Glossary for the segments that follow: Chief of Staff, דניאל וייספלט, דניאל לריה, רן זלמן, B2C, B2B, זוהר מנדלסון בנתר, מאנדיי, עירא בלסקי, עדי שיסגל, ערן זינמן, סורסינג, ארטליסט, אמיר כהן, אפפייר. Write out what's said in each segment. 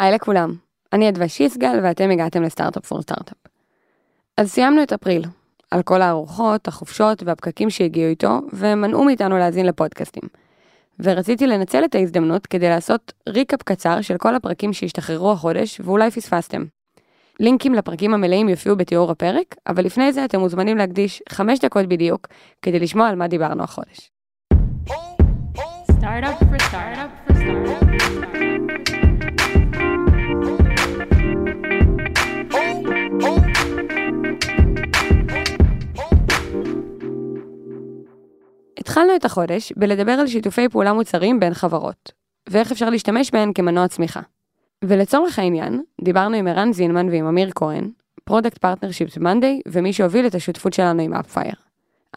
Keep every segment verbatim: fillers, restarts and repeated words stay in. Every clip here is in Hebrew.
היי לכולם, אני עדי שיסגל ואתם הגעתם לסטארט-אפ פור סטארט-אפ. אז סיימנו את אפריל, על כל הארוחות, החופשות והפקקים שהגיעו איתו, ומנעו מאיתנו להזין לפודקאסטים. ורציתי לנצל את ההזדמנות כדי לעשות ריקאפ קצר של כל הפרקים שהשתחררו החודש ואולי פספסתם. לינקים לפרקים המלאים יופיעו בתיאור הפרק, אבל לפני זה אתם מוזמנים להקדיש חמש דקות בדיוק כדי לשמוע על מה דיברנו החודש. Start-up for start-up for start-up. התחלנו את החודש בלדבר על שיתופי פעולה מוצרים בין חברות, ואיך אפשר להשתמש בהן כמנוע צמיחה. ולצורך העניין, דיברנו עם רן זלמן ועם אמיר כהן, פרודקט פרטנרשיפס מאנדיי, ומי שהוביל את השותפות שלנו עם אפפייר.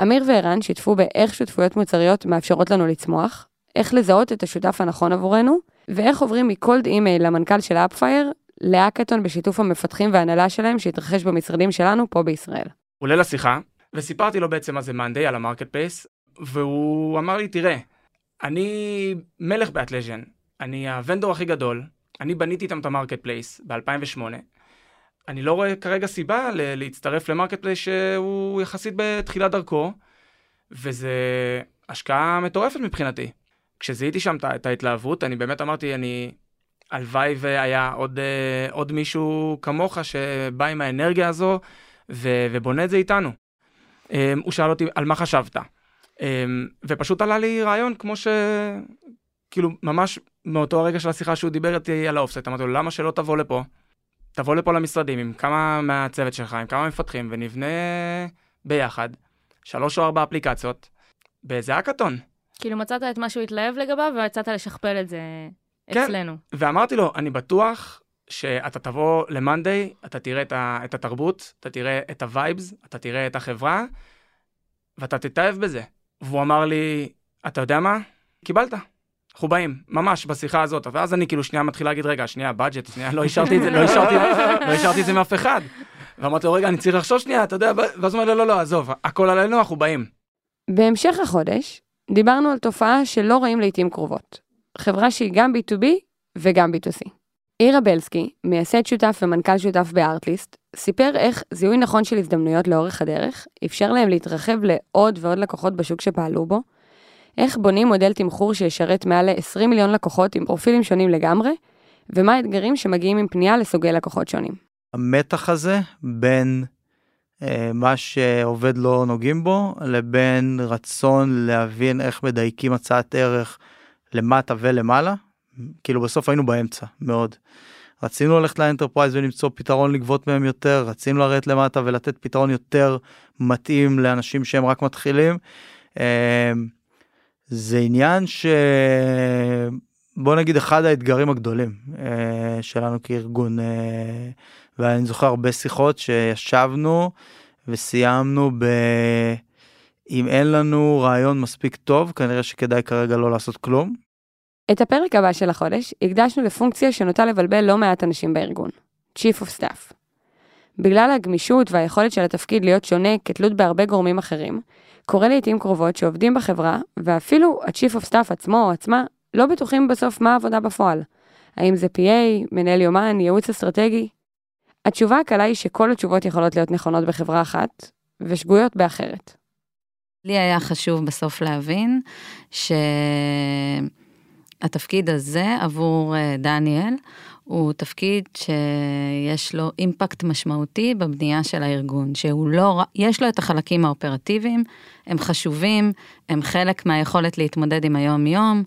אמיר וערן שיתפו באיך שותפויות מוצריות מאפשרות לנו לצמוח, איך לזהות את השותף הנכון עבורנו, ואיך עוברים מקולד אימייל למנכ"ל של אפפייר, להקטון בשיתוף המפתחים והנהלה שלהם שהתרחש במשרדים שלנו פה בישראל. עולה לשיחה, וסיפרתי לו בעצם מה זה מאנדיי על המרקט פלייס, והוא אמר לי, תראה, אני מלך באטלז'ן, אני הוונדור הכי גדול, אני בניתי איתם את המרקט פלייס ב-אלפיים ושמונה, אני לא רואה כרגע סיבה להצטרף למרקט פלייס שהוא יחסית בתחילת דרכו, וזה השקעה מטורפת מבחינתי. כשזיהיתי שם את ההתלהבות, אני באמת אמרתי, אני... הלוואי והיה עוד, עוד מישהו כמוך שבא עם האנרגיה הזו ו, ובונה את זה איתנו. הוא שאל אותי על מה חשבת. ופשוט עלה לי רעיון כמו ש... כאילו ממש מאותו הרגע של השיחה שהוא דיבר איתי על האופסט, אמרתי לו, למה שלא תבוא לפה? תבוא לפה למשרדים עם כמה מהצוות שלך, עם כמה מפתחים, ונבנה ביחד שלוש או ארבע אפליקציות באיזה הקטון. כאילו מצאת את מה שהוא התלהב לגביו ויצאת לשכפל את זה... אצלנו. כן, ואמרתי לו, אני בטוח שאתה תבוא למאנדיי, אתה תראה את התרבות, אתה תראה את הווייבס, אתה תראה את החברה, ואתה תתאהב בזה. והוא אמר לי, אתה יודע מה? קיבלת. אנחנו באים, ממש, בשיחה הזאת. ואז אני כאילו שנייה מתחילה להגיד, רגע, שנייה, בדג'ט, שנייה, לא השארתי את זה, לא השארתי, לא השארתי את זה מאף אחד. ואמרתי לו, רגע, אני צריך לחשוב שנייה, אתה יודע, ואז הוא אומר, לא, לא, לא, עזוב, הכל עלינו, אנחנו באים. בהמשך החודש, דיברנו על תופעה שלא רואים לעתים קרובות. חברה שהיא גם בי טו בי וגם בי טו סי. עירא בלסקי, מייסד שותף ומנכ"ל שותף בארטליסט, סיפר איך זיהוי נכון של הזדמנויות לאורך הדרך, אפשר להם להתרחב לעוד ועוד לקוחות בשוק שפעלו בו, איך בונים מודל תמחור שישרת מעל עשרים מיליון לקוחות עם פרופילים שונים לגמרי, ומה האתגרים שמגיעים עם פנייה לסוגי לקוחות שונים. המתח הזה בין אה, מה שעובד לא נוגעים בו, לבין רצון להבין איך מדייקים הצעת ערך, למטה ולמעלה, כאילו בסוף היינו באמצע, מאוד. רצינו ללכת לאנטרפרייז ולמצוא פתרון לגבות מהם יותר, רצינו לרדת למטה ולתת פתרון יותר מתאים לאנשים שהם רק מתחילים. זה עניין ש... בוא נגיד אחד האתגרים הגדולים שלנו כארגון, ואני זוכר הרבה שיחות שישבנו וסיימנו ב... אם אין לנו רעיון מספיק טוב, כנראה שכדאי כרגע לא לעשות כלום. את הפרק הבא של החודש הקדשנו לפונקציה שנוטה לבלבל לא מעט אנשים בארגון, Chief of Staff. בגלל הגמישות והיכולת של התפקיד להיות שונה כתלות בהרבה גורמים אחרים, קורה לעתים קרובות שעובדים בחברה, ואפילו ה-Chief of Staff עצמו או עצמה לא בטוחים בסוף מה העבודה בפועל. האם זה פי איי, מנהל יומן, ייעוץ אסטרטגי? התשובה הקלה היא שכל התשובות יכולות להיות נכונות בחברה אחת, ושגויות באחרת. לי היה חשוב בסוף להבין שהתפקיד הזה עבור דניאל הוא תפקיד שיש לו אימפקט משמעותי בבנייה של הארגון, שהוא לא, יש לו את החלקים האופרטיביים, הם חשובים, הם חלק מהיכולת להתמודד עם היום יום,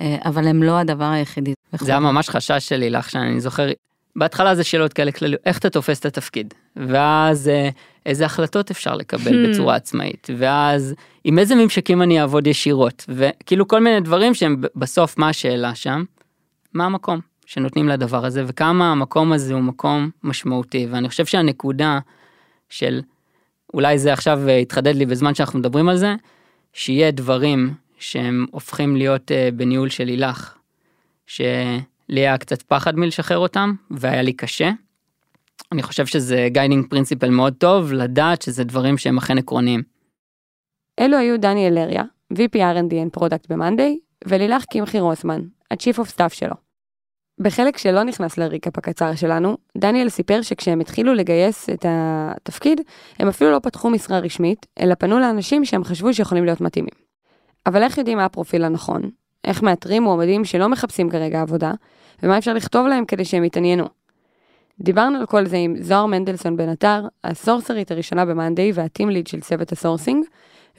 אבל הם לא הדבר היחידי. זה היה ממש חשש שלי לך שאני זוכר, בהתחלה זה שאלות כאלה כללו, איך אתה תופס את התפקיד? ואז איזה החלטות אפשר לקבל בצורה עצמאית? ואז עם איזה ממשקים אני אעבוד ישירות? וכאילו כל מיני דברים שהם בסוף מה השאלה שם, מה המקום שנותנים לדבר הזה, וכמה המקום הזה הוא מקום משמעותי. ואני חושב שהנקודה של, אולי זה עכשיו התחדד לי בזמן שאנחנו מדברים על זה, שיהיה דברים שהם הופכים להיות בניהול של אילך, ש... לי היה קצת פחד מלשחרר אותם, והיה לי קשה. אני חושב שזה גיידינג פרינסיפל מאוד טוב, לדעת שזה דברים שהם אכן עקרוניים. אלו היו דניאל לריה, וי פי אר אנד די and Product במאנדיי, ולילך קים חירוסמן, ה-Chief of Staff שלו. בחלק שלא נכנס לריקאפ הקצר שלנו, דניאל סיפר שכשהם התחילו לגייס את התפקיד, הם אפילו לא פתחו משרה רשמית, אלא פנו לאנשים שהם חשבו שיכולים להיות מתאימים. אבל איך יודעים מה הפרופיל הנכון? איך מאתרים מועמדים שלא מחפשים כרגע עבודה? ומה אפשר לכתוב להם כדי שהם יתעניינו? דיברנו על כל זה עם זוהר מנדלסון בנתר, הסורסרית הראשונה במאנדיי והטים ליד של צוות הסורסינג,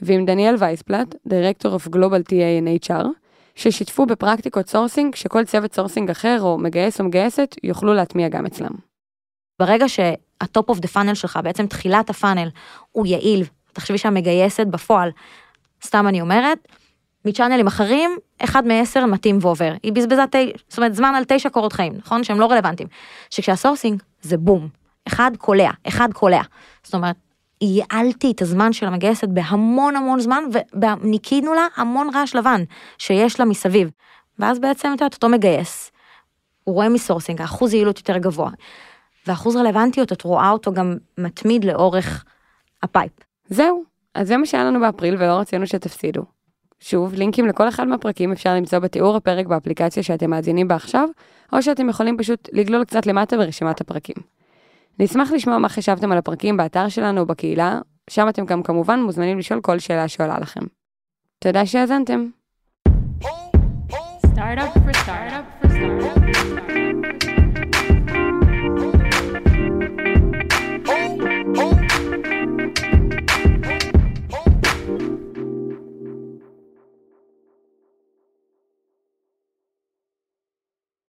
ועם דניאל וייספלט, דירקטור אוף גלובל טי איי אנד אייץ' אר, ששיתפו בפרקטיקות סורסינג שכל צוות סורסינג אחר או מגייס או מגייסת יוכלו להטמיע גם אצלם. ברגע שהטופ אוף דה פאנל שלך, בעצם תחילת הפאנל, הוא יעיל, תחשבי שהמגייסת בפועל, סתם אני אומרת, מצ'אנלים אחרים, אחד מעשר מתאים ועובר. היא בזבזה תשע, זאת אומרת, זמן על תשע קורות חיים, נכון? שהם לא רלוונטיים. שכשהסורסינג זה בום. אחד קולע, אחד קולע. זאת אומרת, יעלתי את הזמן של המגייסת בהמון המון זמן, וניקינו לה המון רעש לבן שיש לה מסביב. ואז בעצם את אותו מגייס, הוא רואה מסורסינג, האחוז יעילות יותר גבוה. והאחוז רלוונטיות, את רואה אותו גם מתמיד לאורך הפייפ. זהו. אז זה מה שהיה לנו באפריל, ולא רצינו שתפסידו. שוב, לינקים לכל אחד מהפרקים אפשר למצוא בתיאור הפרק באפליקציה שאתם מאזינים בה עכשיו, או שאתם יכולים פשוט לגלול קצת למטה ברשימת הפרקים. נשמח לשמוע מה חשבתם על הפרקים באתר שלנו ובקהילה, שם אתם גם כמובן מוזמנים לשאול כל שאלה שעולה לכם. תודה שהאזנתם. Start up for start up for start up.